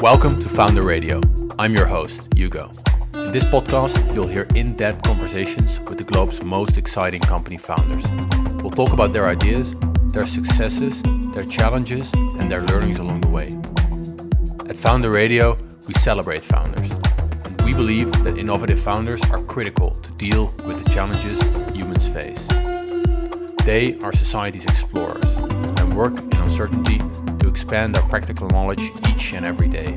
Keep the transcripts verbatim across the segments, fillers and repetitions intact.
Welcome to Founder Radio. I'm your host, Hugo. In this podcast, you'll hear in-depth conversations with the globe's most exciting company founders. We'll talk about their ideas, their successes, their challenges, and their learnings along the way. At Founder Radio, we celebrate founders. And we believe that innovative founders are critical to deal with the challenges humans face. They are society's explorers and work in uncertainty to expand our practical knowledge each and every day.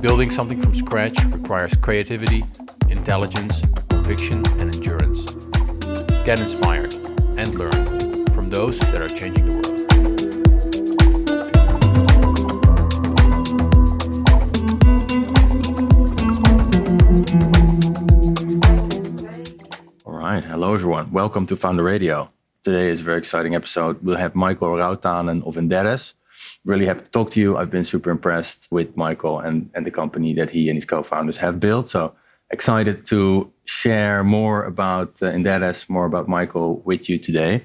Building something from scratch requires creativity, intelligence, conviction, and endurance. Get inspired and learn from those that are changing the world. All right, hello everyone. Welcome to Founder Radio. Today is a very exciting episode. We'll have Mikael Rautanen of Inderes. Really happy to talk to you. I've been super impressed with Mikael and, and the company that he and his co-founders have built. So excited to share more about uh, Inderes, more about Mikael with you today.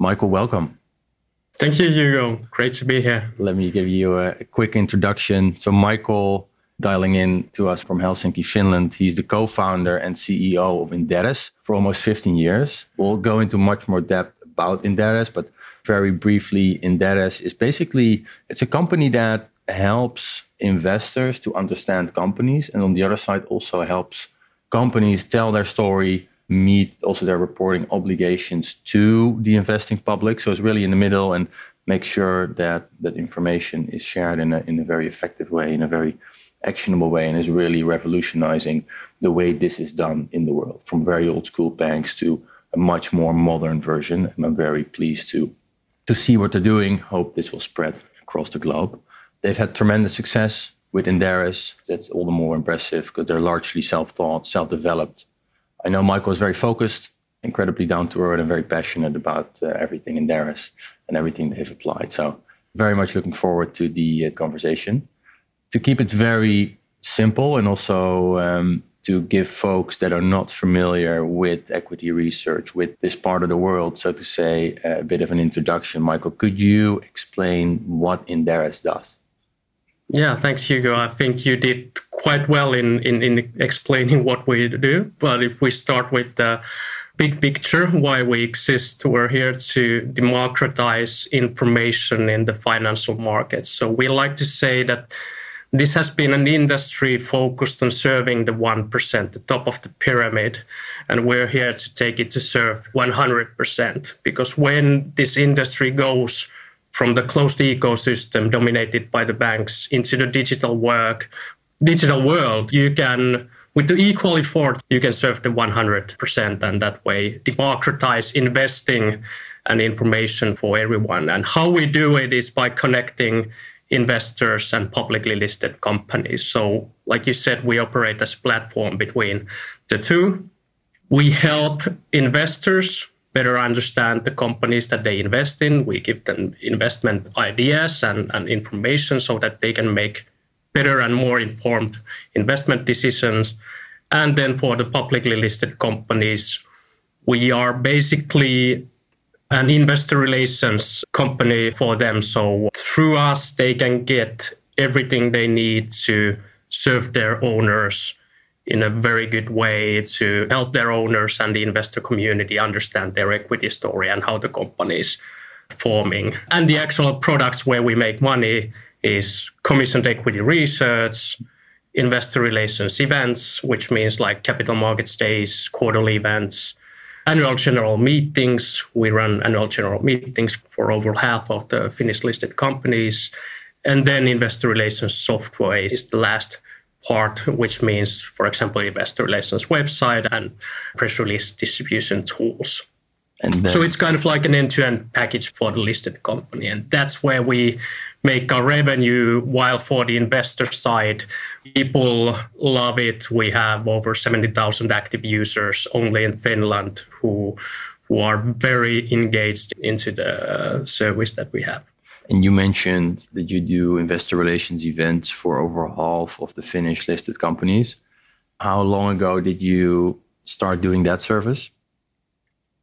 Mikael, welcome. Thank you, Hugo. Great to be here. Let me give you a quick introduction. So Mikael, dialing in to us from Helsinki, Finland. He's the co-founder and C E O of Inderes for almost fifteen years. We'll go into much more depth about Inderes, but very briefly, Inderes is basically, it's a company that helps investors to understand companies. And on the other side, also helps companies tell their story, meet also their reporting obligations to the investing public. So it's really in the middle and make sure that that information is shared in a, in a very effective way, in a very actionable way, and is really revolutionizing the way this is done in the world, from very old school banks to a much more modern version. And I'm very pleased to to see what they're doing. Hope this will spread across the globe. They've had tremendous success with Inderes. That's all the more impressive because they're largely self-taught, self-developed. I know Mikael is very focused, incredibly down to earth, and very passionate about uh, everything Inderes and everything they've applied. So very much looking forward to the uh, conversation. To keep it very simple and also um, to give folks that are not familiar with equity research, with this part of the world, so to say, a bit of an introduction. Mikael, could you explain what Inderes does? Yeah, thanks, Hugo. I think you did quite well in, in, in explaining what we do. But if we start with the big picture, why we exist, we're here to democratize information in the financial markets. So we like to say that this has been an industry focused on serving the one percent, the top of the pyramid, and we're here to take it to serve one hundred percent. Because when this industry goes from the closed ecosystem dominated by the banks into the digital work, digital world, you can, with the equal effort, you can serve the one hundred percent and that way democratize investing and information for everyone. And how we do it is by connecting investors and publicly listed companies. So like you said, we operate as a platform between the two. We help investors better understand the companies that they invest in. We give them investment ideas and, and information so that they can make better and more informed investment decisions. And then for the publicly listed companies, we are basically an investor relations company for them. So through us, they can get everything they need to serve their owners in a very good way, to help their owners and the investor community understand their equity story and how the company is forming. And the actual products where we make money is commissioned equity research, investor relations events, which means like capital markets days, quarterly events, annual general meetings. We run annual general meetings for over half of the Finnish listed companies. And then investor relations software is the last part, which means, for example, investor relations website and press release distribution tools. And then, so it's kind of like an end-to-end package for the listed company. And that's where we make our revenue, while for the investor side, people love it. We have over seventy thousand active users only in Finland who, who are very engaged into the service that we have. And you mentioned that you do investor relations events for over half of the Finnish listed companies. How long ago did you start doing that service?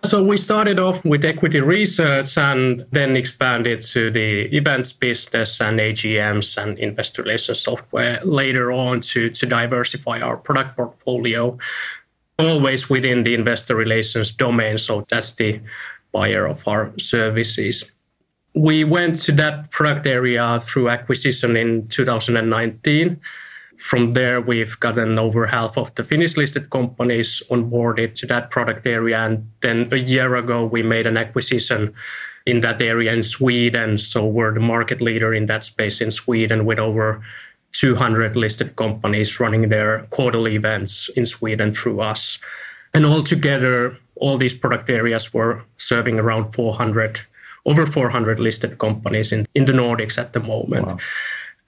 So we started off with equity research and then expanded to the events business and A G Ms and investor relations software later on to, to diversify our product portfolio, always within the investor relations domain. So that's the buyer of our services. We went to that product area through acquisition in two thousand nineteen. From there, we've gotten over half of the Finnish-listed companies onboarded to that product area. And then a year ago, we made an acquisition in that area in Sweden. So we're the market leader in that space in Sweden with over two hundred listed companies running their quarterly events in Sweden through us. And altogether, all these product areas were serving around four hundred, over four hundred listed companies in, in the Nordics at the moment. Wow.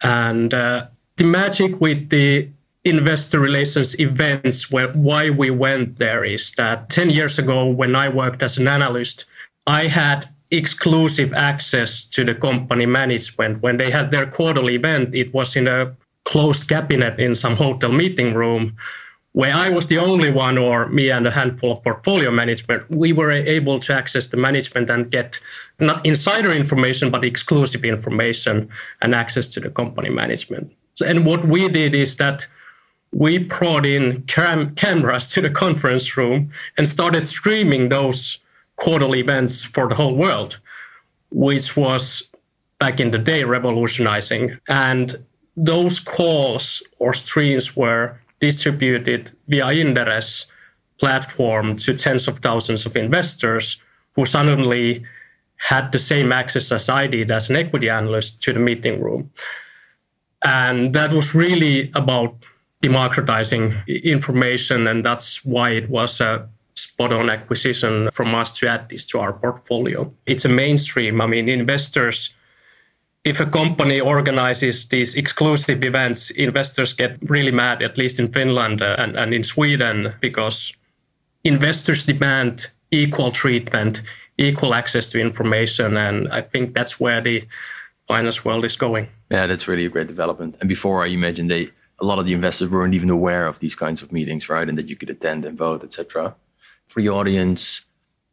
And uh, the magic with the investor relations events, where why we went there, is that ten years ago, when I worked as an analyst, I had exclusive access to the company management. When they had their quarterly event, it was in a closed cabinet in some hotel meeting room, where I was the only one, or me and a handful of portfolio management. We were able to access the management and get not insider information, but exclusive information and access to the company management. And what we did is that we brought in cam- cameras to the conference room and started streaming those quarterly events for the whole world, which was, back in the day, revolutionizing. And those calls or streams were distributed via Inderes platform to tens of thousands of investors who suddenly had the same access as I did as an equity analyst to the meeting room. And that was really about democratizing information, and that's why it was a spot-on acquisition from us to add this to our portfolio. It's a mainstream. I mean, investors, if a company organizes these exclusive events, investors get really mad, at least in Finland and, and in Sweden, because investors demand equal treatment, equal access to information, and I think that's where the finance world is going. Yeah, that's really a great development. And before, you mentioned they, a lot of the investors weren't even aware of these kinds of meetings, right? And that you could attend and vote, et cetera. For the audience,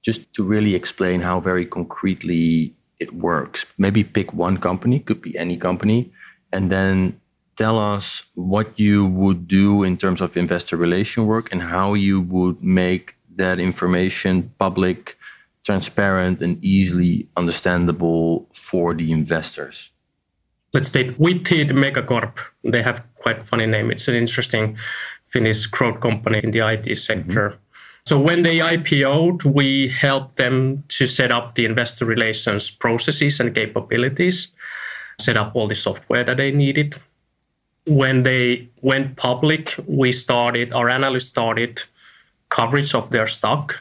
just to really explain how very concretely it works, maybe pick one company, could be any company, and then tell us what you would do in terms of investor relation work and how you would make that information public, transparent, and easily understandable for the investors. Let's take Witted Megacorp. They have quite a funny name. It's an interesting Finnish growth company in the I T sector. Mm-hmm. So when they I P O'd, we helped them to set up the investor relations processes and capabilities, set up all the software that they needed. When they went public, we started, our analysts started coverage of their stock.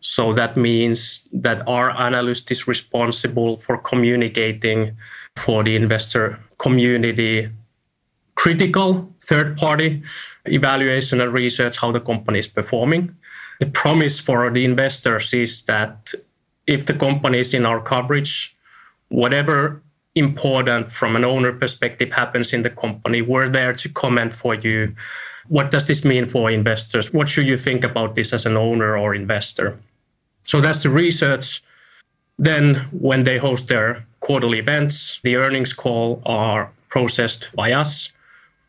So that means that our analyst is responsible for communicating for the investor community critical third-party evaluation and research how the company is performing. The promise for the investors is that if the company is in our coverage, whatever important from an owner perspective happens in the company, we're there to comment for you. What does this mean for investors? What should you think about this as an owner or investor? So that's the research. Then when they host their quarterly events, the earnings call are processed by us.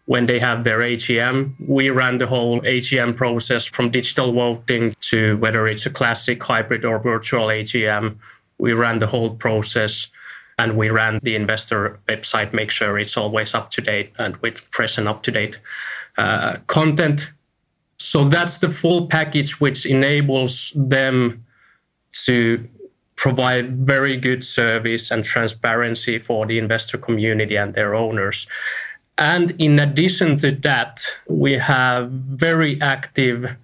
When they have their A G M, we ran the whole A G M process from digital voting to whether it's a classic, hybrid or virtual A G M. We ran the whole process and we ran the investor website, make sure it's always up to date and with fresh and up to date uh, content. So that's the full package, which enables them to provide very good service and transparency for the investor community and their owners. And in addition to that, we have very active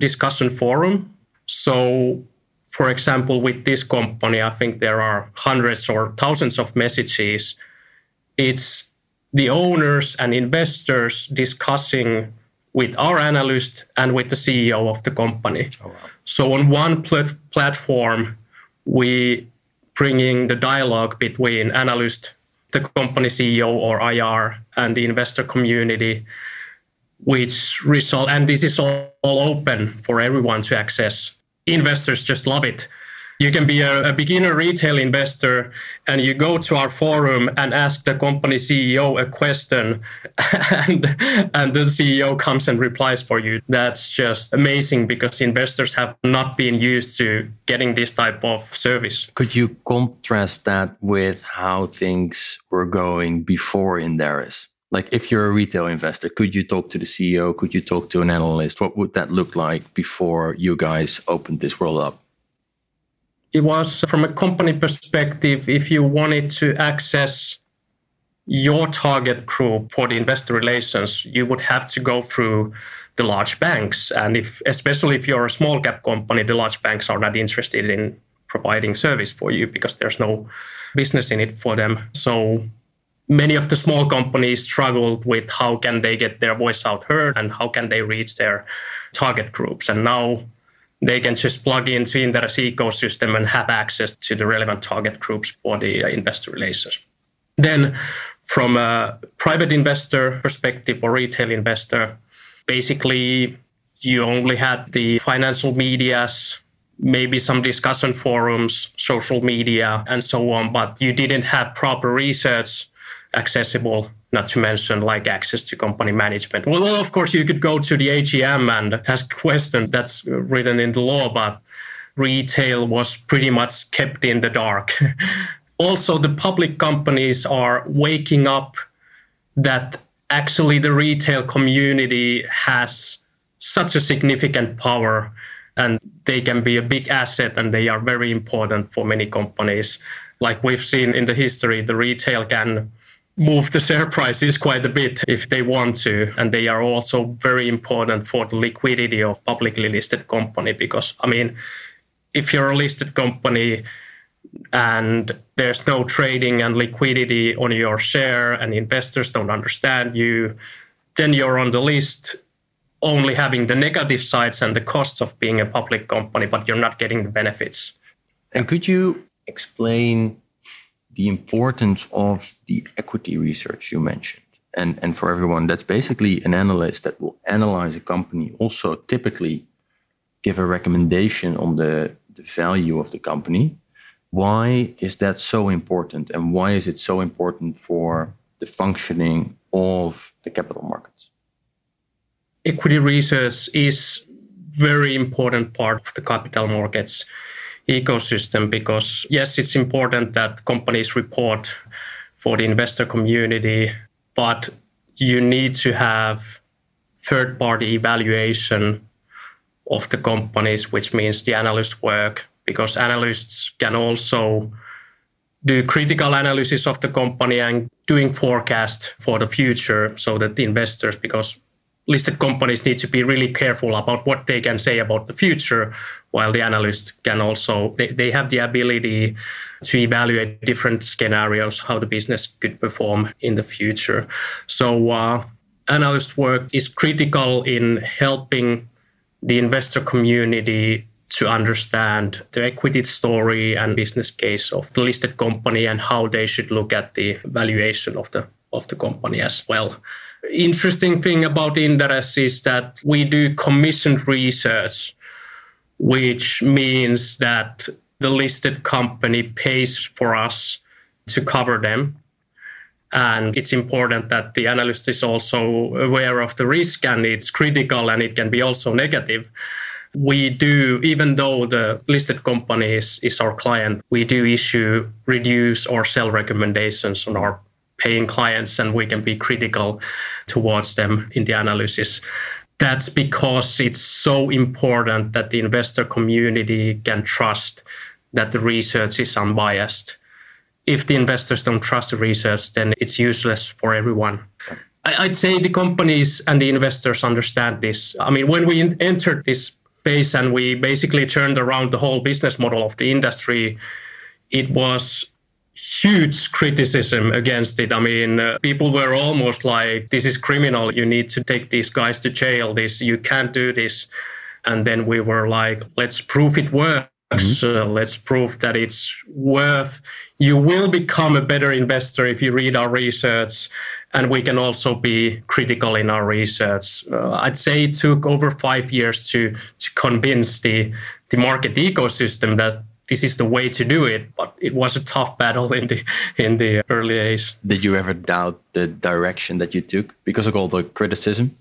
discussion forum. So, for example, with this company, I think there are hundreds or thousands of messages. It's the owners and investors discussing with our analyst and with the C E O of the company. Oh, wow. So on one pl- platform, we bring in the dialogue between analyst, the company C E O or I R, and the investor community, which result, and this is all, all open for everyone to access. investors just love it. You can be a, a beginner retail investor and you go to our forum and ask the company C E O a question and, and the C E O comes and replies for you. That's just amazing because investors have not been used to getting this type of service. Could you contrast that with how things were going before Inderes? Like if you're a retail investor, could you talk to the C E O? Could you talk to an analyst? What would that look like before you guys opened this world up? It was from a company perspective, if you wanted to access your target group for the investor relations, you would have to go through the large banks. And if, especially if you're a small cap company, the large banks are not interested in providing service for you because there's no business in it for them. So many of the small companies struggled with how can they get their voice out heard and how can they reach their target groups. And now they can just plug into Inderes ecosystem and have access to the relevant target groups for the investor relations. Then from a private investor perspective or retail investor, basically you only had the financial medias, maybe some discussion forums, social media and so on, but you didn't have proper research accessible, not to mention like access to company management. Well, well, of course, you could go to the A G M and ask questions. That's written in the law, but retail was pretty much kept in the dark. Also, the public companies are waking up that actually the retail community has such a significant power and they can be a big asset and they are very important for many companies. Like we've seen in the history, the retail can move the share prices quite a bit if they want to. And they are also very important for the liquidity of publicly listed company because, I mean, if you're a listed company and there's no trading and liquidity on your share and investors don't understand you, then you're on the list only having the negative sides and the costs of being a public company, but you're not getting the benefits. And could you explain the importance of the equity research you mentioned? And, and for everyone, that's basically an analyst that will analyze a company, also typically give a recommendation on the, the value of the company. Why is that so important? And why is it so important for the functioning of the capital markets? Equity research is very important part of the capital markets ecosystem because, yes, it's important that companies report for the investor community, but you need to have third-party evaluation of the companies, which means the analyst work, because analysts can also do critical analysis of the company and doing forecast for the future so that the investors, because listed companies need to be really careful about what they can say about the future, while the analysts can also, they, they have the ability to evaluate different scenarios, how the business could perform in the future. So uh, analyst work is critical in helping the investor community to understand the equity story and business case of the listed company and how they should look at the valuation of the of the company as well. Interesting thing about Inderes is that we do commissioned research, which means that the listed company pays for us to cover them. And it's important that the analyst is also aware of the risk and it's critical and it can be also negative. We do, even though the listed company is, is our client, we do issue reduce or sell recommendations on our paying clients and we can be critical towards them in the analysis. That's because it's so important that the investor community can trust that the research is unbiased. If the investors don't trust the research, then it's useless for everyone. I'd say the companies and the investors understand this. I mean, when we entered this space and we basically turned around the whole business model of the industry, it was huge criticism against it. I mean, uh, people were almost like, this is criminal. You need to take these guys to jail. This, you can't do this. And then we were like, let's prove it works. Mm-hmm. Uh, let's prove that it's worth. You will become a better investor if you read our research. And we can also be critical in our research. Uh, I'd say it took over five years to, to convince the, the market ecosystem that this is the way to do it. But it was a tough battle in the in the early days. Did you ever doubt the direction that you took because of all the criticism?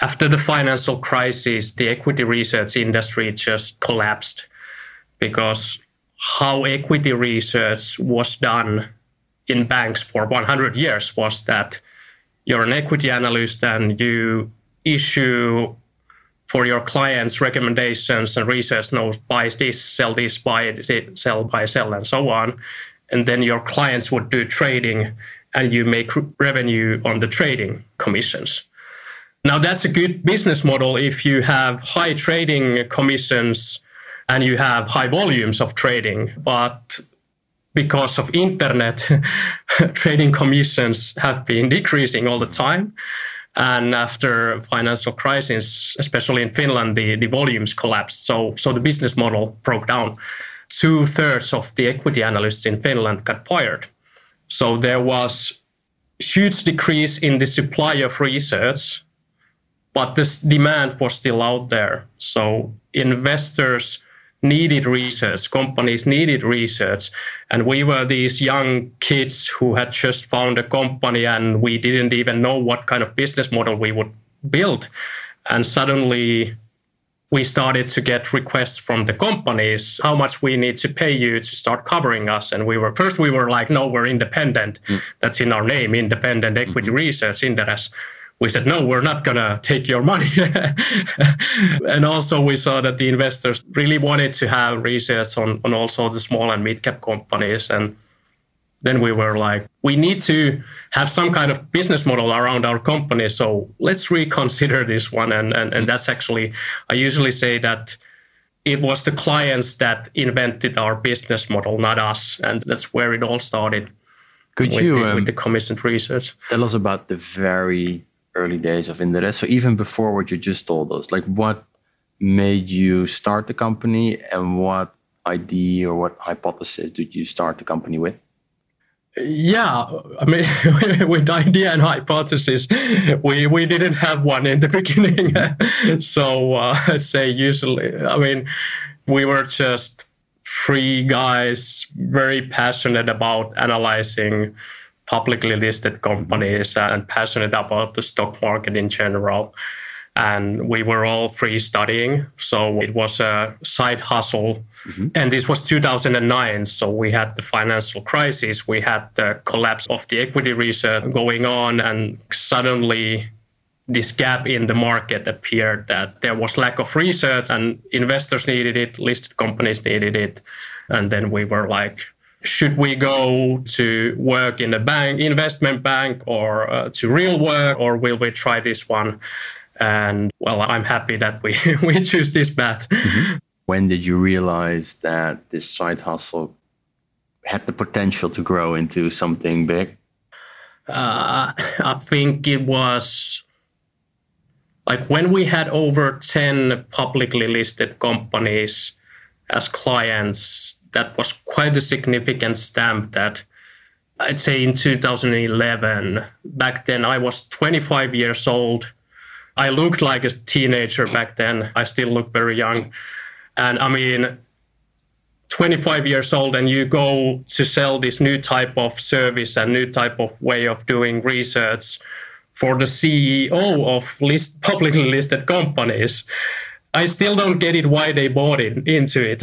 After the financial crisis, the equity research industry just collapsed because how equity research was done in banks for one hundred years was that you're an equity analyst and you issue for your clients recommendations and research notes, buy this, sell this, buy this, sell, buy, sell, and so on. And then your clients would do trading and you make revenue on the trading commissions. Now, that's a good business model if you have high trading commissions and you have high volumes of trading, but because of internet, trading commissions have been decreasing all the time. And after financial crisis, especially in Finland, the, the volumes collapsed. So, so the business model broke down. Two thirds of the equity analysts in Finland got fired. So there was huge decrease in the supply of research, but this demand was still out there. So investors needed research, companies needed research. And we were these young kids who had just found a company and we didn't even know what kind of business model we would build. And suddenly we started to get requests from the companies, how much we need to pay you to start covering us. And we were, first we were like, no, we're independent. Mm. That's in our name, independent equity mm. research, Inderes. We said, no, we're not going to take your money. And also we saw that the investors really wanted to have research on, on also the small and mid-cap companies. And then we were like, we need to have some kind of business model around our company. So let's reconsider this one. And, and, and that's actually, I usually say that it was the clients that invented our business model, not us. And that's where it all started. Could with, you, um, with the commissioned research. Tell us about the very early days of Inderes. So even before what you just told us, like what made you start the company and what idea or what hypothesis did you start the company with? Yeah, I mean, with idea and hypothesis, we, we didn't have one in the beginning. So uh, I'd say usually, I mean, we were just three guys very passionate about analyzing publicly listed companies and passionate about the stock market in general. And we were all free studying. So it was a side hustle. Mm-hmm. And this was two thousand nine. So we had the financial crisis. We had the collapse of the equity research going on. And suddenly this gap in the market appeared that there was lack of research and investors needed it, listed companies needed it. And then we were like, should we go to work in a bank, investment bank, or uh, to real work, or will we try this one? And well, I'm happy that we, we choose this path. Mm-hmm. When did you realize that this side hustle had the potential to grow into something big? Uh, I think it was like when we had over ten publicly listed companies as clients. That was quite a significant stamp that I'd say in two thousand eleven, back then I was twenty-five years old. I looked like a teenager back then. I still look very young. And I mean, twenty-five years old and you go to sell this new type of service and new type of way of doing research for the C E O of list, publicly listed companies. I still don't get it why they bought in, into it.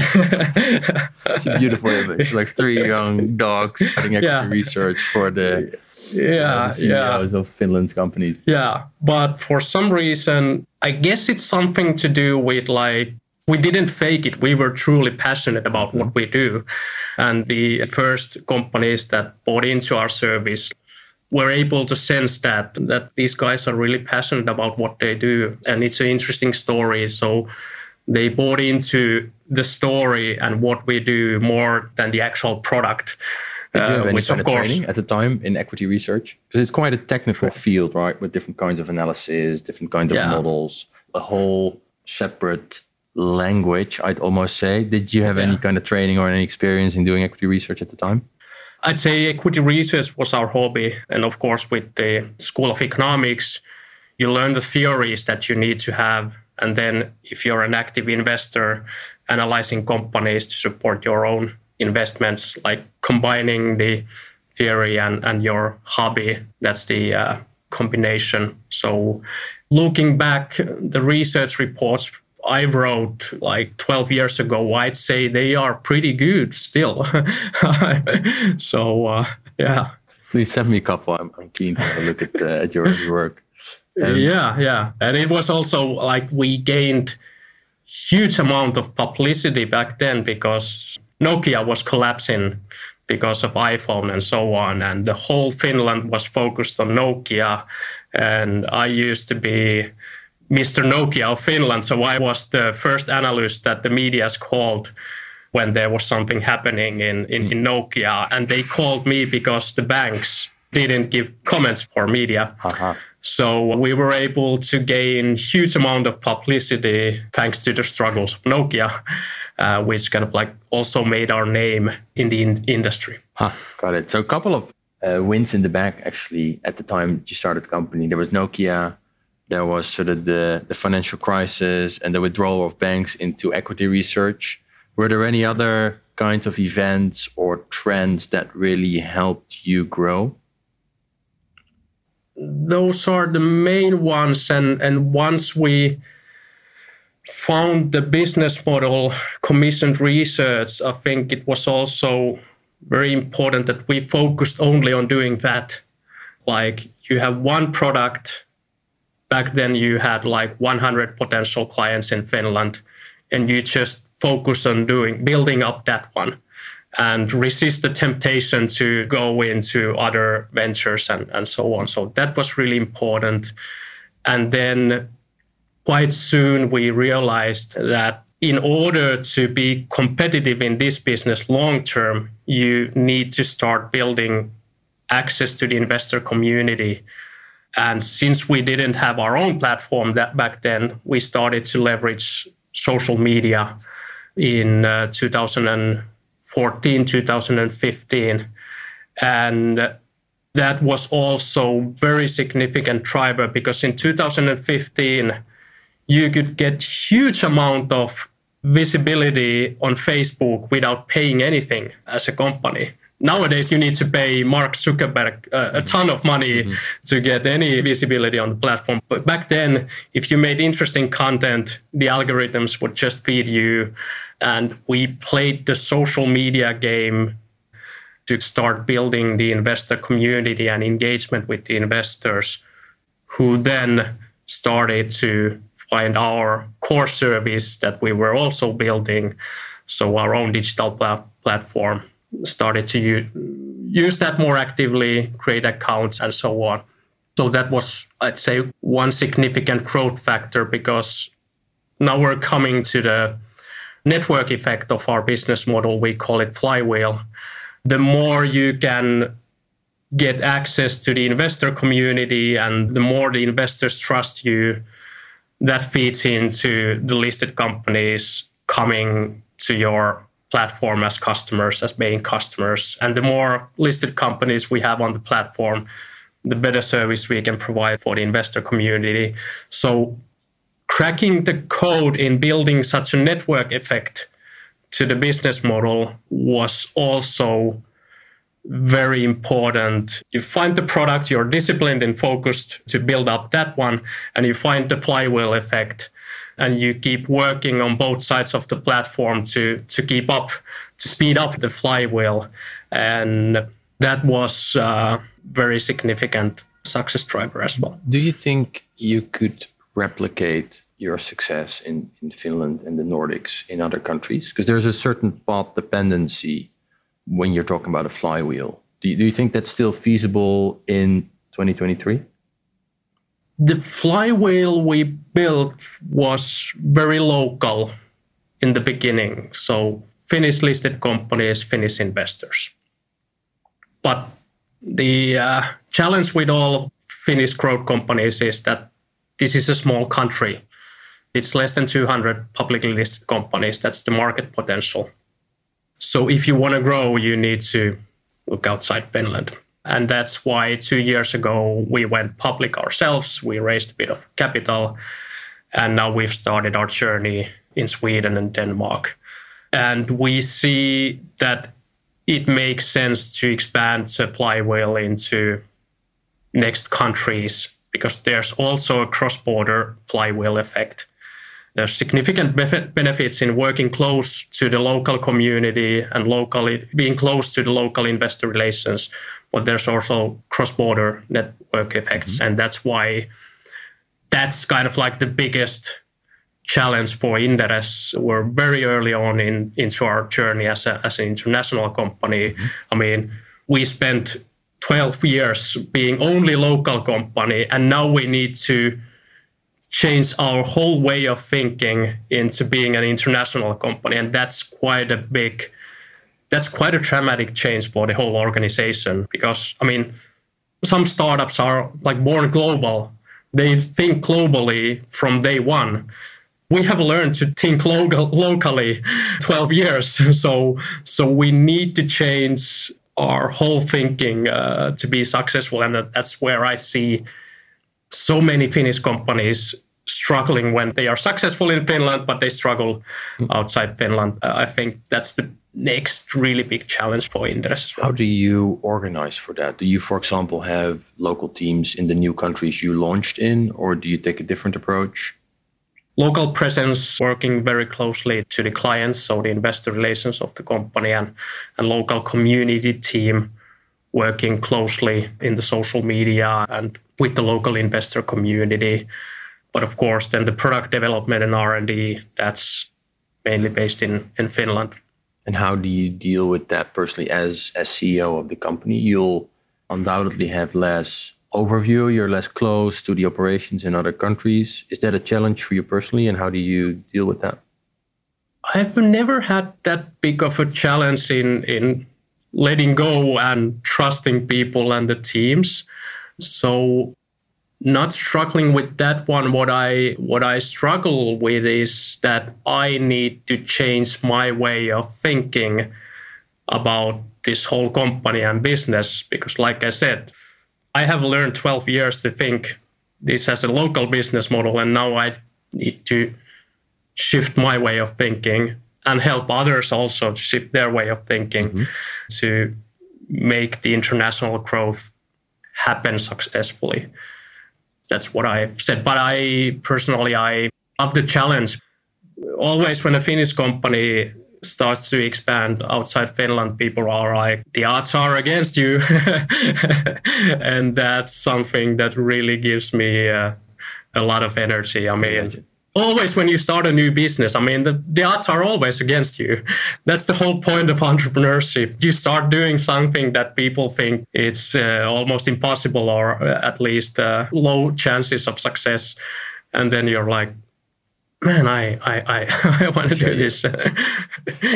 It's a beautiful image, like three young dogs doing yeah. research for the, yeah, uh, the C E Os yeah. of Finland's companies. Yeah, but for some reason, I guess it's something to do with like, we didn't fake it. We were truly passionate about what we do. And the first companies that bought into our service were able to sense that, that these guys are really passionate about what they do. And it's an interesting story. So they bought into the story and what we do more than the actual product. Did you have any kind of training at the time in equity research? Because it's quite a technical field, right? With different kinds of analysis, different kinds of yeah. models, a whole separate language, I'd almost say. Did you have yeah. any kind of training or any experience in doing equity research at the time? I'd say equity research was our hobby. And of course, with the School of Economics, you learn the theories that you need to have. And then if you're an active investor, analyzing companies to support your own investments, like combining the theory and, and your hobby, that's the uh, combination. So looking back, the research reports I wrote like twelve years ago, I'd say they are pretty good still. so, uh, yeah. Please send me a couple. I'm, I'm keen to have a look at, uh, at your work. Um, yeah, yeah. And it was also like we gained huge amount of publicity back then because Nokia was collapsing because of iPhone and so on. And the whole Finland was focused on Nokia. And I used to be Mister Nokia of Finland. So I was the first analyst that the media's called when there was something happening in, in, in Nokia. And they called me because the banks didn't give comments for media. Uh-huh. So we were able to gain huge amount of publicity thanks to the struggles of Nokia, uh, which kind of like also made our name in the in- industry. Huh, got it. So a couple of uh, wins in the back, actually, at the time you started the company. There was Nokia. There was sort of the, the financial crisis and the withdrawal of banks into equity research. Were there any other kinds of events or trends that really helped you grow? Those are the main ones. And, and once we found the business model, commissioned research, I think it was also very important that we focused only on doing that. Like you have one product. Back then, you had like one hundred potential clients in Finland, and you just focus on doing building up that one and resist the temptation to go into other ventures and, and so on. So that was really important. And then quite soon, we realized that in order to be competitive in this business long term, you need to start building access to the investor community. And since we didn't have our own platform that back then, we started to leverage social media in uh, two thousand fourteen, two thousand fifteen. And that was also very significant driver because in two thousand fifteen, you could get huge amount of visibility on Facebook without paying anything as a company. Nowadays, you need to pay Mark Zuckerberg uh, a ton of money mm-hmm. to get any visibility on the platform. But back then, if you made interesting content, the algorithms would just feed you. And we played the social media game to start building the investor community and engagement with the investors, who then started to find our core service that we were also building, so our own digital pl- platform. Started to u- use that more actively, create accounts and so on. So that was, I'd say, one significant growth factor because now we're coming to the network effect of our business model. We call it flywheel. The more you can get access to the investor community and the more the investors trust you, that feeds into the listed companies coming to your platform as customers, as main customers. And the more listed companies we have on the platform, the better service we can provide for the investor community. So cracking the code in building such a network effect to the business model was also very important. You find the product, you're disciplined and focused to build up that one, and you find the flywheel effect. And you keep working on both sides of the platform to, to keep up, to speed up the flywheel. And that was a very significant success driver as well. Do you think you could replicate your success in, in Finland and the Nordics in other countries? Because there's a certain path dependency when you're talking about a flywheel. Do you, do you think that's still feasible in twenty twenty-three? The flywheel we built was very local in the beginning. So Finnish listed companies, Finnish investors. But the uh, challenge with all Finnish growth companies is that this is a small country. It's less than two hundred publicly listed companies. That's the market potential. So if you want to grow, you need to look outside Finland. And that's why two years ago we went public ourselves. We raised a bit of capital, and now we've started our journey in Sweden and Denmark. And we see that it makes sense to expand the flywheel into next countries, because there's also a cross-border flywheel effect. There's significant bef- benefits in working close to the local community and locally being close to the local investor relations, but there's also cross-border network effects. Mm-hmm. And that's why that's kind of like the biggest challenge for Inderes. We're very early on in into our journey as, a, as an international company. Mm-hmm. I mean, we spent twelve years being only local company, and now we need to change our whole way of thinking into being an international company. And that's quite a big, that's quite a dramatic change for the whole organization. Because, I mean, some startups are like born global. They think globally from day one. We have learned to think lo- locally twelve years. So, so we need to change our whole thinking uh, to be successful. And that's where I see so many Finnish companies struggling when they are successful in Finland, but they struggle outside Finland. Uh, I think that's the next really big challenge for Inderes. How do you organize for that? Do you, for example, have local teams in the new countries you launched in, or do you take a different approach? Local presence, working very closely to the clients, so the investor relations of the company, and, and local community team working closely in the social media and with the local investor community. But of course, then the product development and R and D, that's mainly based in, in Finland. And how do you deal with that personally as, as C E O of the company? You'll undoubtedly have less overview, you're less close to the operations in other countries. Is that a challenge for you personally, and how do you deal with that? I've never had that big of a challenge in, in letting go and trusting people and the teams. So not struggling with that one. What I what I struggle with is that I need to change my way of thinking about this whole company and business, because like I said, I have learned twelve years to think this as a local business model, and now I need to shift my way of thinking and help others also to shift their way of thinking mm-hmm. to make the international growth happen successfully. That's what I've said. But I personally, I love the challenge. Always when a Finnish company starts to expand outside Finland, people are like, the odds are against you. And that's something that really gives me uh, a lot of energy. I mean, always when you start a new business, I mean, the, the odds are always against you. That's the whole point of entrepreneurship. You start doing something that people think it's uh, almost impossible, or at least uh, low chances of success. And then you're like, man, I I, I, I want to do this.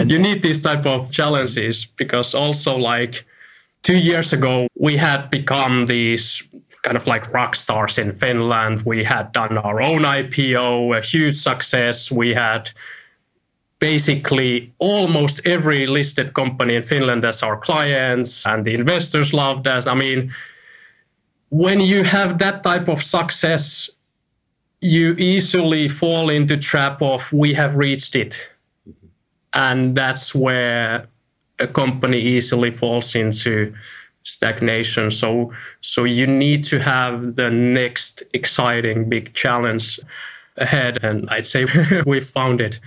You need these type of challenges, because also like two years ago, we had become these kind of like rock stars in Finland. We had done our own I P O, a huge success. We had basically almost every listed company in Finland as our clients, and the investors loved us. I mean, when you have that type of success, you easily fall into trap of we have reached it. Mm-hmm. And that's where a company easily falls into stagnation. So, so you need to have the next exciting big challenge ahead. And I'd say we found it.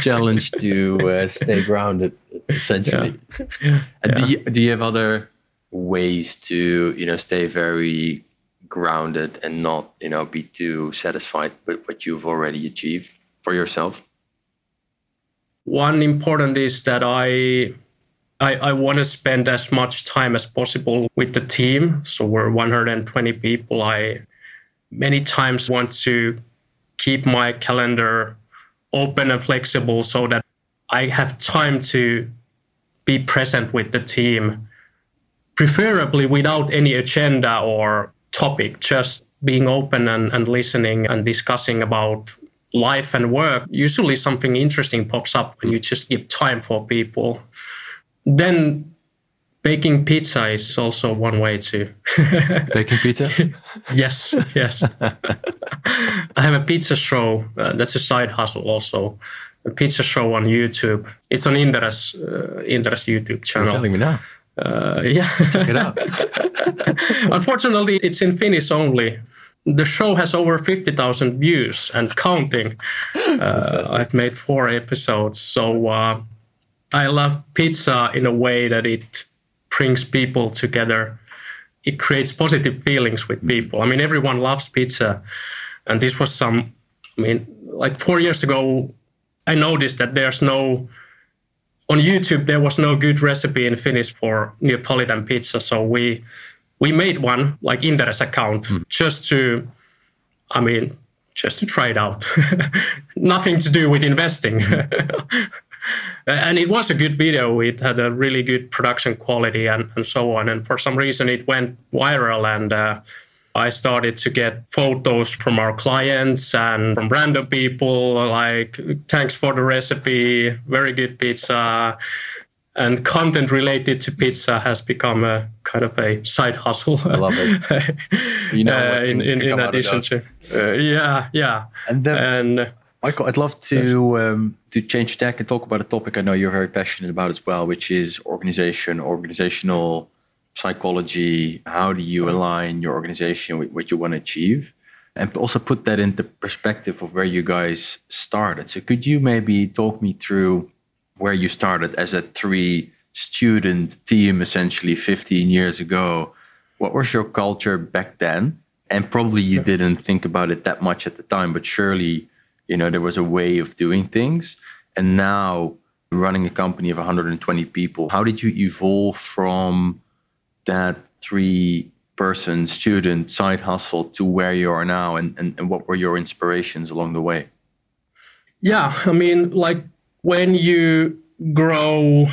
Challenge to uh, stay grounded, essentially. Yeah. Yeah. And yeah. Do you, do you have other ways to, you know, stay very grounded and not, you know, be too satisfied with what you've already achieved for yourself? One important is that I I, I want to spend as much time as possible with the team. So we're one hundred twenty people. I many times want to keep my calendar open and flexible so that I have time to be present with the team, preferably without any agenda or topic, just being open and, and listening and discussing about life and work. Usually something interesting pops up when you just give time for people. Then Baking pizza is also one way to... Baking pizza? Yes, yes. I have a pizza show. Uh, that's a side hustle also. A pizza show on YouTube. It's on Inderes, uh, Inderes YouTube channel. You're telling me now. Uh, yeah. Check it out. Unfortunately, it's in Finnish only. The show has over fifty thousand views and counting. Uh, I've made four episodes. So uh, I love pizza in a way that it... brings people together. It creates positive feelings with people. I mean, everyone loves pizza. And this was some, I mean, like four years ago, I noticed that there's no, on YouTube, there was no good recipe in Finnish for Neapolitan pizza. So we we made one, like Inderes account, mm. just to, I mean, just to try it out. Nothing to do with investing. Mm. And it was a good video. It had a really good production quality and, and so on. And for some reason, it went viral. And uh, I started to get photos from our clients and from random people, like, thanks for the recipe, very good pizza. And content related to pizza has become a kind of a side hustle. I love it. You know, uh, in, in, in addition to... Uh, yeah, yeah. And then... And, Michael, I'd love to um, to change tack and talk about a topic I know you're very passionate about as well, which is organization, organizational psychology. How do you align your organization with what you want to achieve? And also put that into perspective of where you guys started. So could you maybe talk me through where you started as a three-student team, essentially fifteen years ago? What was your culture back then? And probably you didn't think about it that much at the time, but surely... You know, there was a way of doing things. And now running a company of one hundred twenty people, how did you evolve from that three-person student side hustle to where you are now? And, and, and what were your inspirations along the way? Yeah, I mean, like when you grow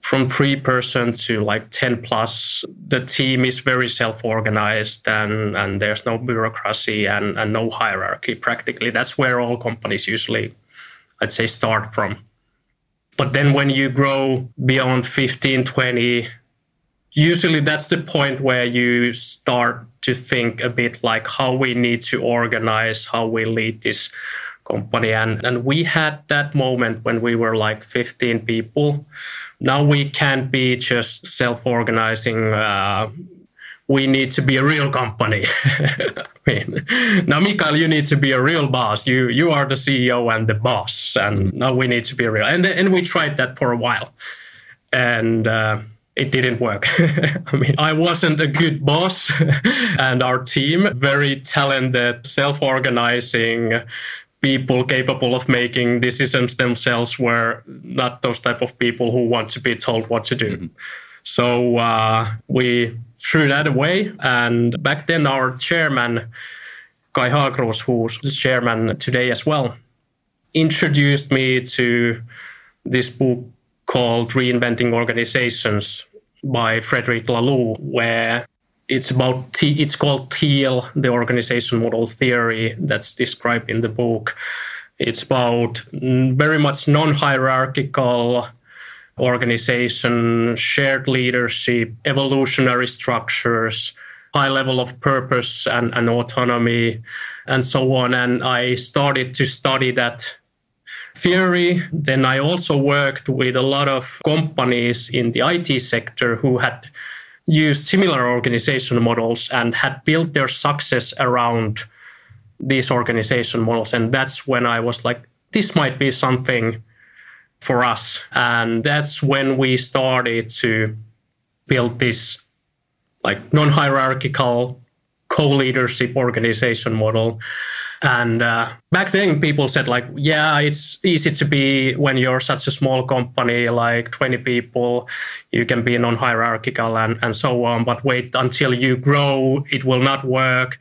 from three-person to like ten plus, the team is very self-organized and, and there's no bureaucracy and, and no hierarchy practically. That's where all companies usually, I'd say, start from. But then when you grow beyond fifteen, twenty, usually that's the point where you start to think a bit like how we need to organize, how we lead this company. And, and we had that moment when we were like fifteen people. Now we can't be just self-organizing. Uh, we need to be a real company. I mean, now, Mikael, you need to be a real boss. You you are the C E O and the boss. And now we need to be real. And, and we tried that for a while. And uh, it didn't work. I mean, I wasn't a good boss. And our team, very talented, self-organizing people capable of making decisions themselves, were not those type of people who want to be told what to do. Mm-hmm. So uh, we threw that away. And back then our chairman, Guy Hagros, who's the chairman today as well, introduced me to this book called Reinventing Organizations by Frederic Laloux, where It's about T, it's called T E L, the organization model theory that's described in the book. It's about very much non-hierarchical organization, shared leadership, evolutionary structures, high level of purpose and, and autonomy, and so on. And I started to study that theory. Then I also worked with a lot of companies in the I T sector who had used similar organization models and had built their success around these organization models. And that's when I was like, this might be something for us. And that's when we started to build this like non-hierarchical co-leadership organization model. And uh, back then people said like, yeah, it's easy to be, when you're such a small company, like twenty people, you can be non-hierarchical and, and so on. But wait until you grow, it will not work.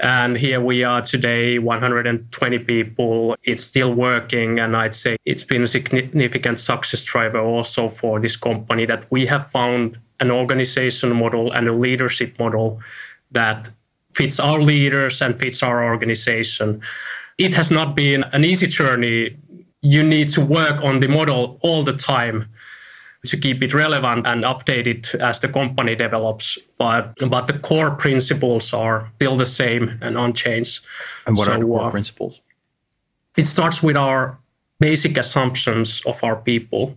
And here we are today, one hundred twenty people. It's still working. And I'd say it's been a significant success driver also for this company, that we have found an organization model and a leadership model that fits our leaders and fits our organization. It has not been an easy journey. You need to work on the model all the time. to keep it relevant and updated as the company develops. But, but the core principles are still the same and unchanged. And what so, are the core uh, principles? It starts with our basic assumptions of our people.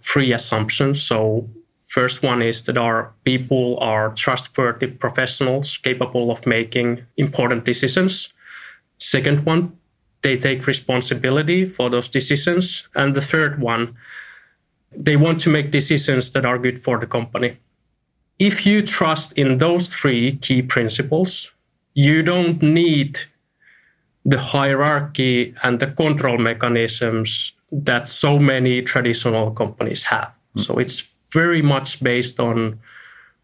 Three assumptions. So first one is that our people are trustworthy professionals capable of making important decisions. Second one, they take responsibility for those decisions. And the third one, they want to make decisions that are good for the company. If you trust in those three key principles, you don't need the hierarchy and the control mechanisms that so many traditional companies have. Mm. So it's very much based on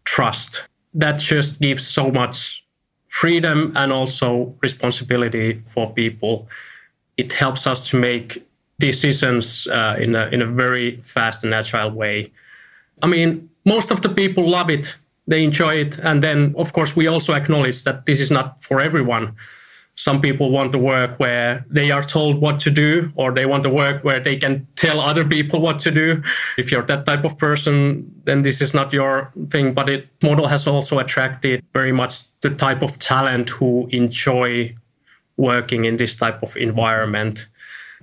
trust. That just gives so much freedom and also responsibility for people. It helps us to make decisions uh, in a, in a very fast and agile way. I mean, most of the people love it. They enjoy it. And then, of course, we also acknowledge that this is not for everyone. Some people want to work where they are told what to do, or they want to work where they can tell other people what to do. If you're that type of person, then this is not your thing. But the model has also attracted very much the type of talent who enjoy working in this type of environment.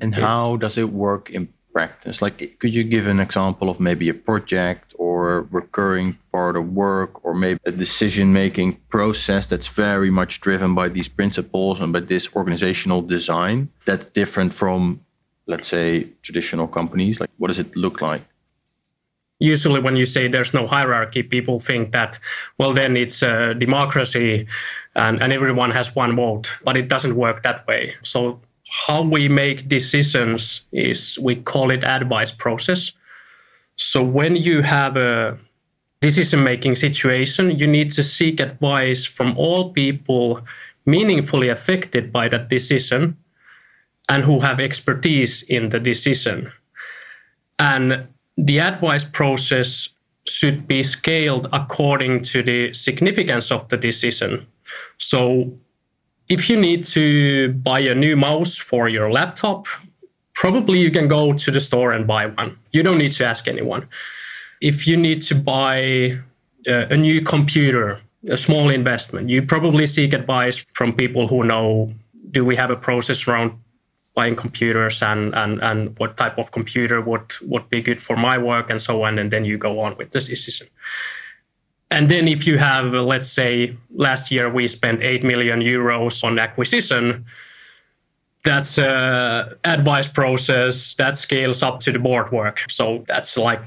And it's, how does it work in practice? Like, could you give an example of maybe a project or recurring part of work, or maybe a decision-making process that's very much driven by these principles and by this organizational design that's different from, let's say, traditional companies? Like, what does it look like? Usually when you say there's no hierarchy, people think that, well, then it's a democracy and, and everyone has one vote, but it doesn't work that way. So how we make decisions is, we call it advice process. So when you have a decision-making situation, you need to seek advice from all people meaningfully affected by that decision and who have expertise in the decision. And the advice process should be scaled according to the significance of the decision. So if you need to buy a new mouse for your laptop, probably you can go to the store and buy one. You don't need to ask anyone. If you need to buy a new computer, a small investment, you probably seek advice from people who know, do we have a process around buying computers and, and, and what type of computer would, would be good for my work and so on. And then you go on with this decision. And then if you have, let's say, last year we spent eight million euros on acquisition, that's an advice process that scales up to the board work. So that's like,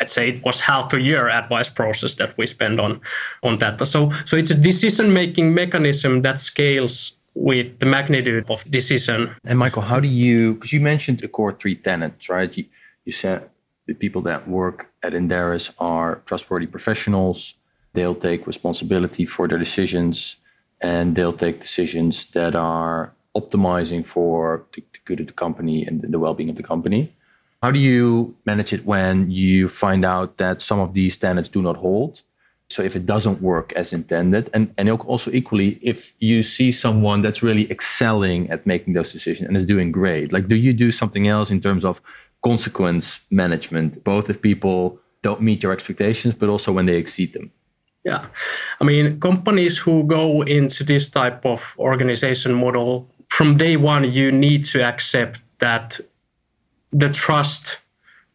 I'd say it was half a year advice process that we spend on, on that. So, so it's a decision-making mechanism that scales with the magnitude of decision. And Mikael, how do you, because you mentioned the core three tenets, right? You, you said the people that work at Inderes are trustworthy professionals. They'll take responsibility for their decisions, and they'll take decisions that are optimizing for the good of the company and the well-being of the company. How do you manage it when you find out that some of these standards do not hold? So if it doesn't work as intended, and, and also equally, if you see someone that's really excelling at making those decisions and is doing great, like, do you do something else in terms of consequence management, both if people don't meet your expectations, but also when they exceed them? Yeah. I mean, companies who go into this type of organization model, from day one, you need to accept that the trust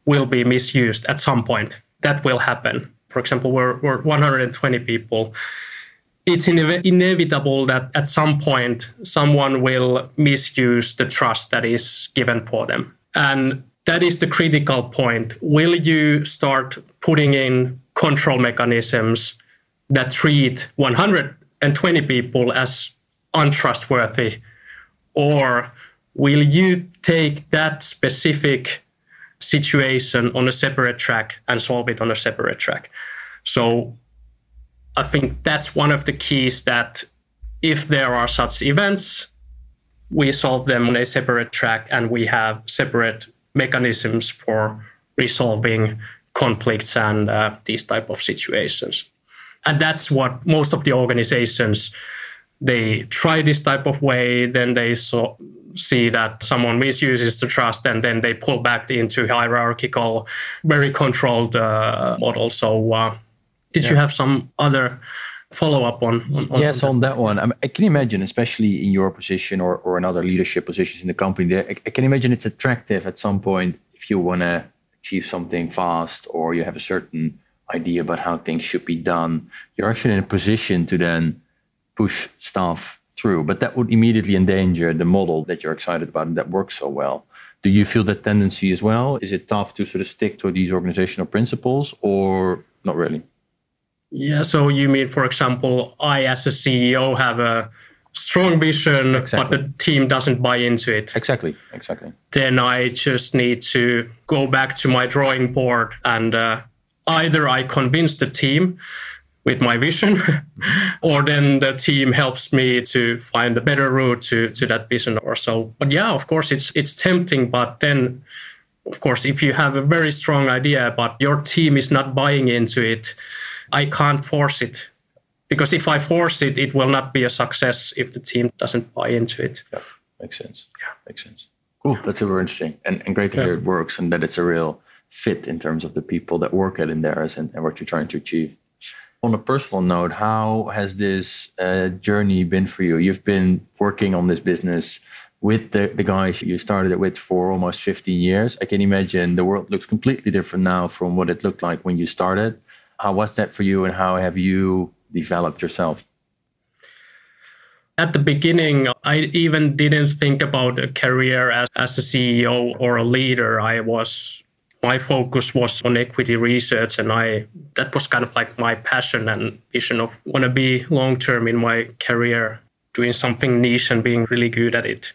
will be misused at some point. That will happen. For example, we're, we're one hundred twenty people. It's ine- inevitable that at some point, someone will misuse the trust that is given for them. And that is the critical point. Will you start putting in control mechanisms that treat one hundred twenty people as untrustworthy? Or will you take that specific situation on a separate track and solve it on a separate track? So I think that's one of the keys, that if there are such events, we solve them on a separate track and we have separate mechanisms for resolving conflicts and uh, these type of situations. And that's what most of the organizations they try this type of way, then they saw, see that someone misuses the trust, and then they pull back into hierarchical, very controlled uh, model. So uh, did yeah. you have some other follow-up on, on, on yes, that? on that one? I, mean, I can imagine, especially in your position or, or in other leadership positions in the company, I, I can imagine it's attractive at some point if you want to achieve something fast or you have a certain idea about how things should be done. You're actually in a position to then push staff through, but that would immediately endanger the model that you're excited about and that works so well. Do you feel that tendency as well? Is it tough to sort of stick to these organizational principles or not really? Yeah, so you mean, for example, I as a C E O have a strong vision, exactly. but the team doesn't buy into it. Exactly, exactly. Then I just need to go back to my drawing board and uh, either I convince the team with my vision, or then the team helps me to find a better route to, to that vision or so. But yeah, of course, it's it's tempting. But then, of course, if you have a very strong idea, but your team is not buying into it, I can't force it. Because if I force it, it will not be a success if the team doesn't buy into it. Yeah, makes sense. Yeah, makes sense. Cool. That's super interesting and, and great to yeah. hear it works and that it's a real fit in terms of the people that work at Inderes and, and what you're trying to achieve. On a personal note, how has this uh, journey been for you? You've been working on this business with the, the guys you started it with for almost fifteen years. I can imagine the world looks completely different now from what it looked like when you started. How was that for you and how have you developed yourself? At the beginning, I even didn't think about a career as, as a C E O or a leader. I was... My focus was on equity research, and I that was kind of like my passion and vision of want to be long-term in my career, doing something niche and being really good at it.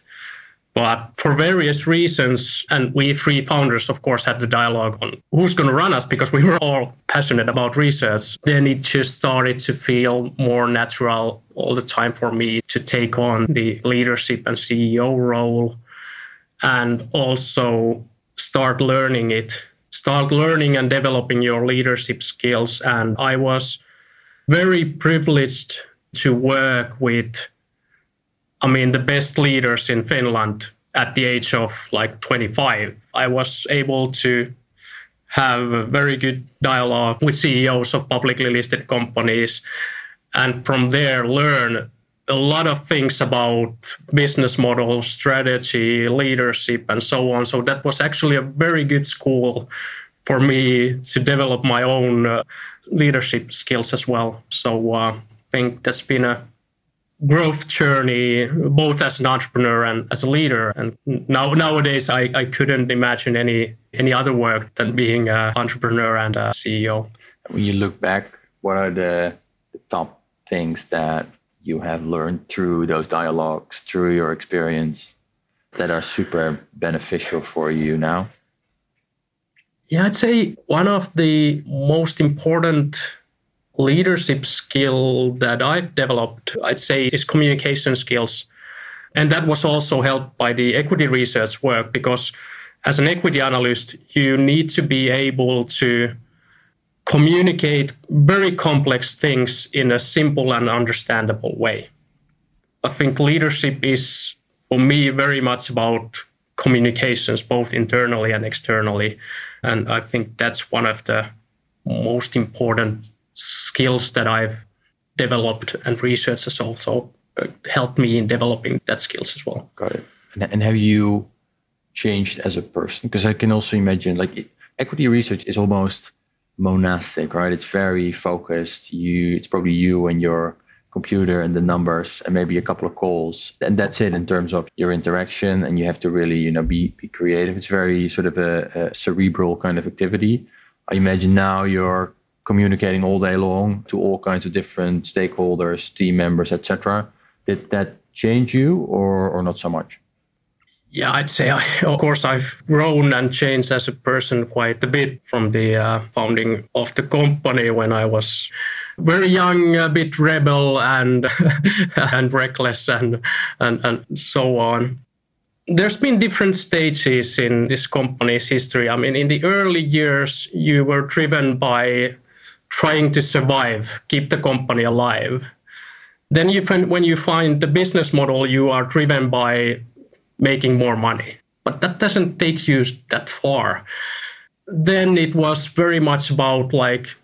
But for various reasons, and we three founders, of course, had the dialogue on who's going to run us because we were all passionate about research. Then it just started to feel more natural all the time for me to take on the leadership and C E O role, and also start learning it, start learning and developing your leadership skills. And I was very privileged to work with, I mean, the best leaders in Finland at the age of like twenty-five. I was able to have a very good dialogue with C E Os of publicly listed companies. And from there, learn a lot of things about business models, strategy, leadership, and so on. So that was actually a very good school for me to develop my own uh, leadership skills as well. So uh, I think that's been a growth journey, both as an entrepreneur and as a leader. And now nowadays, I, I couldn't imagine any, any other work than being an entrepreneur and a C E O. When you look back, what are the, the top things that you have learned through those dialogues, through your experience that are super beneficial for you now? Yeah, I'd say one of the most important leadership skill that I've developed, I'd say, is communication skills. And that was also helped by the equity research work, because as an equity analyst, you need to be able to communicate very complex things in a simple and understandable way. I think leadership is, for me, very much about communications, both internally and externally. And I think that's one of the most important skills that I've developed, and research has also helped me in developing that skills as well. Got it. And have you changed as a person? Because I can also imagine, like, equity research is almost monastic, right? It's very focused. You, it's probably you and your computer and the numbers and maybe a couple of calls. And that's it in terms of your interaction. And you have to really, you know, be, be creative. It's very sort of a, a cerebral kind of activity. I imagine now you're communicating all day long to all kinds of different stakeholders, team members, et cetera. Did that change you or, or not so much? Yeah, I'd say, I, of course, I've grown and changed as a person quite a bit from the uh, founding of the company when I was very young, a bit rebel and and reckless and, and, and so on. There's been different stages in this company's history. I mean, in the early years, you were driven by trying to survive, keep the company alive. Then you find, when you find the business model, you are driven by making more money. But that doesn't take you that far. Then it was very much about like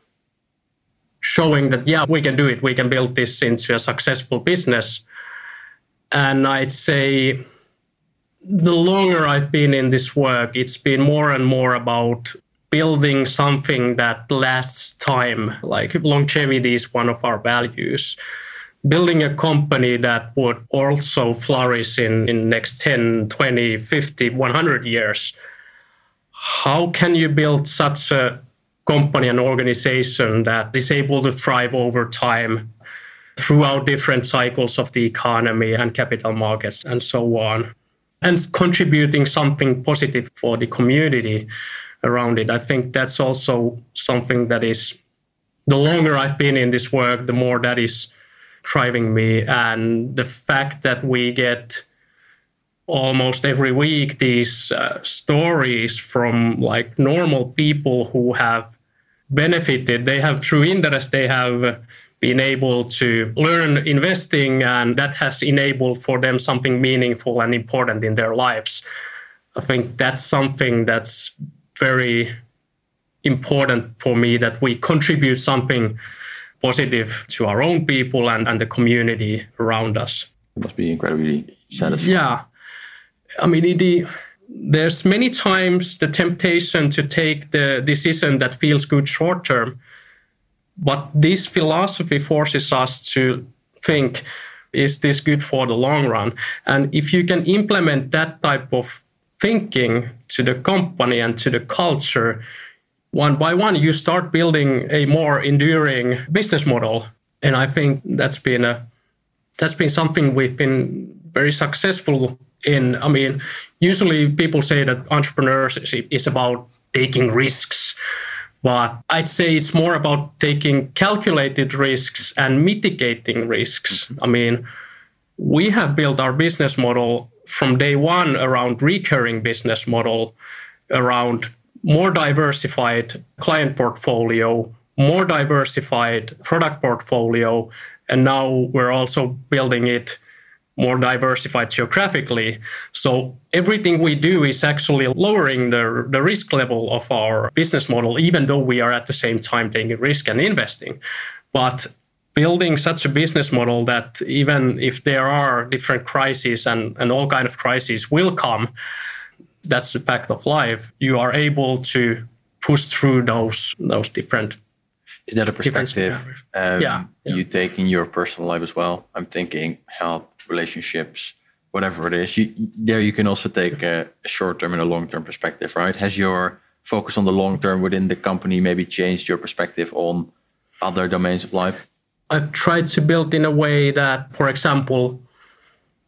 showing that, yeah, we can do it. We can build this into a successful business. And I'd say the longer I've been in this work, it's been more and more about building something that lasts time. Like longevity is one of our values. Building a company that would also flourish in in next ten, twenty, fifty, one hundred years. How can you build such a company and organization that is able to thrive over time throughout different cycles of the economy and capital markets and so on, and contributing something positive for the community around it? I think that's also something that is, the longer I've been in this work, the more that is driving me. And the fact that we get almost every week these uh, stories from like normal people who have benefited, they have through Inderes, they have been able to learn investing, and that has enabled for them something meaningful and important in their lives. I think that's something that's very important for me, that we contribute something positive to our own people and, and the community around us. It must be incredibly satisfying. Yeah. I mean, it, the, there's many times the temptation to take the decision that feels good short term, but this philosophy forces us to think, is this good for the long run? And if you can implement that type of thinking to the company and to the culture, one by one, you start building a more enduring business model. And I think that's been a that's been something we've been very successful in. I mean, usually people say that entrepreneurship is about taking risks, but I'd say it's more about taking calculated risks and mitigating risks. I mean, we have built our business model from day one around recurring business model, around more diversified client portfolio, more diversified product portfolio, and now we're also building it more diversified geographically. So everything we do is actually lowering the, the risk level of our business model, even though we are at the same time taking risk and investing. But building such a business model that even if there are different crises and, and all kinds of crises will come, that's the fact of life, you are able to push through those those different. Is that a perspective um, yeah, yeah. you take in your personal life as well? I'm thinking health, relationships, whatever it is. You, there you can also take a short-term and a long-term perspective, right? Has your focus on the long-term within the company maybe changed your perspective on other domains of life? I've tried to build in a way that, for example,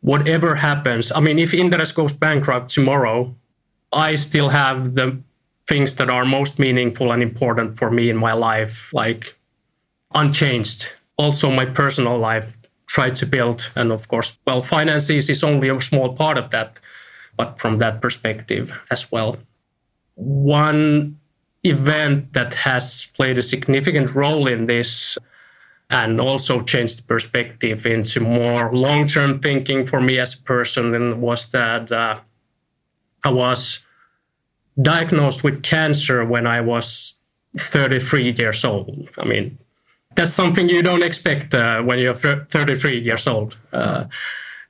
whatever happens, I mean, if Inderes goes bankrupt tomorrow, I still have the things that are most meaningful and important for me in my life, like unchanged. Also, my personal life, try to build. And of course, well, finances is only a small part of that, but from that perspective as well. One event that has played a significant role in this and also changed perspective into more long-term thinking for me as a person, and was that uh, I was diagnosed with cancer when I was thirty-three years old. I mean, that's something you don't expect uh, when you're thirty-three years old. Uh,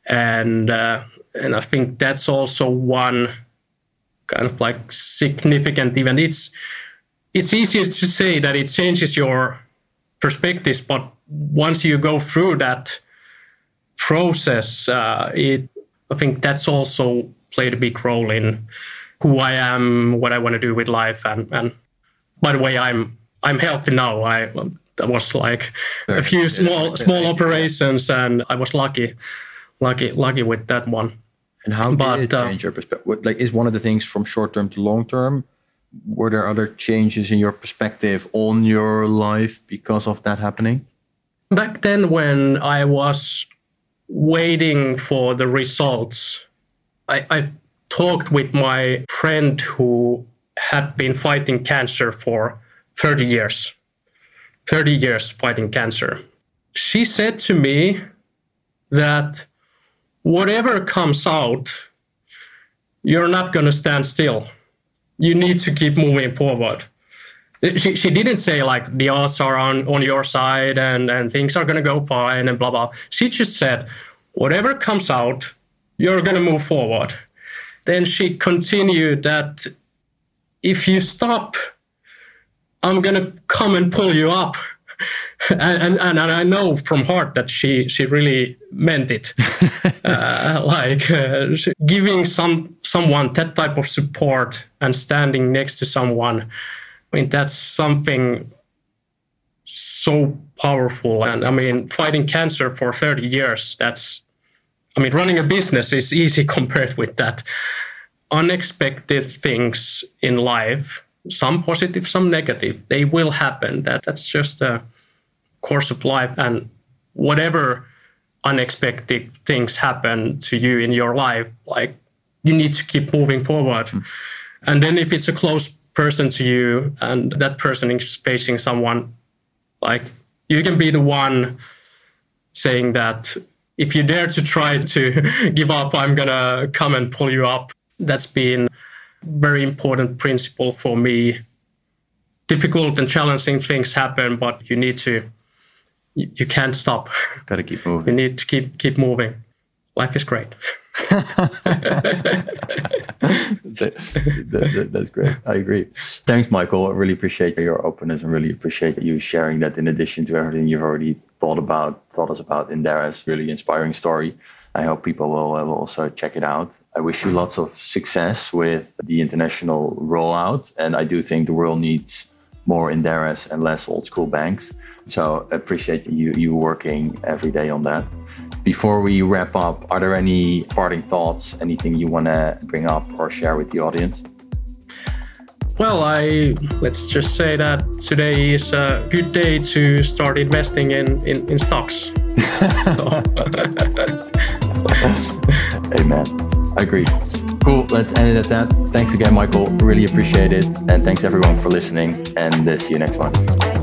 and uh, and I think that's also one kind of like significant event. It's, it's easier to say that it changes your perspectives, but once you go through that process, uh, it I think that's also played a big role in who I am, what I want to do with life, and and by the way, I'm I'm healthy now. I that was like a few small small operations, and I was lucky, lucky, lucky with that one. And how but, did it change your perspective? Like, is one of the things from short term to long term? Were there other changes in your perspective on your life because of that happening? Back then, when I was waiting for the results, I, I talked with my friend who had been fighting cancer for thirty years. thirty years fighting cancer. She said to me that whatever comes out, you're not going to stand still. You need to keep moving forward. She, she didn't say, like, the odds are on, on your side and, and things are going to go fine and blah, blah. She just said, whatever comes out, you're going to move forward. Then she continued that if you stop, I'm going to come and pull you up. And, and, and I know from heart that she, she really meant it. uh, like uh, giving some someone that type of support and standing next to someone, I mean, that's something so powerful. And I mean, fighting cancer for thirty years, that's, I mean, running a business is easy compared with that. Unexpected things in life, some positive, some negative, they will happen. That that's just a course of life. And whatever unexpected things happen to you in your life, like, you need to keep moving forward. Mm. And then if it's a close person to you and that person is facing someone, like, you can be the one saying that if you dare to try to give up, I'm going to come and pull you up. That's been very important principle for me. Difficult and challenging things happen, but you need to, you, you can't stop. Got to keep moving. You need to keep keep moving. Life is great. that's, that, that's great. I agree. Thanks, Mikael. I really appreciate your openness and really appreciate you sharing that, in addition to everything you've already thought about, taught us about Inderes. Really inspiring story. I hope people will, will also check it out. I wish you lots of success with the international rollout. And I do think the world needs more Inderes and less old school banks. So I appreciate you, you working every day on that. Before we wrap up, are there any parting thoughts, anything you want to bring up or share with the audience? Well, I let's just say that today is a good day to start investing in, in, in stocks. So. Amen. I agree. Cool. Let's end it at that. Thanks again, Mikael. Really appreciate it. And thanks everyone for listening. And uh, see you next one.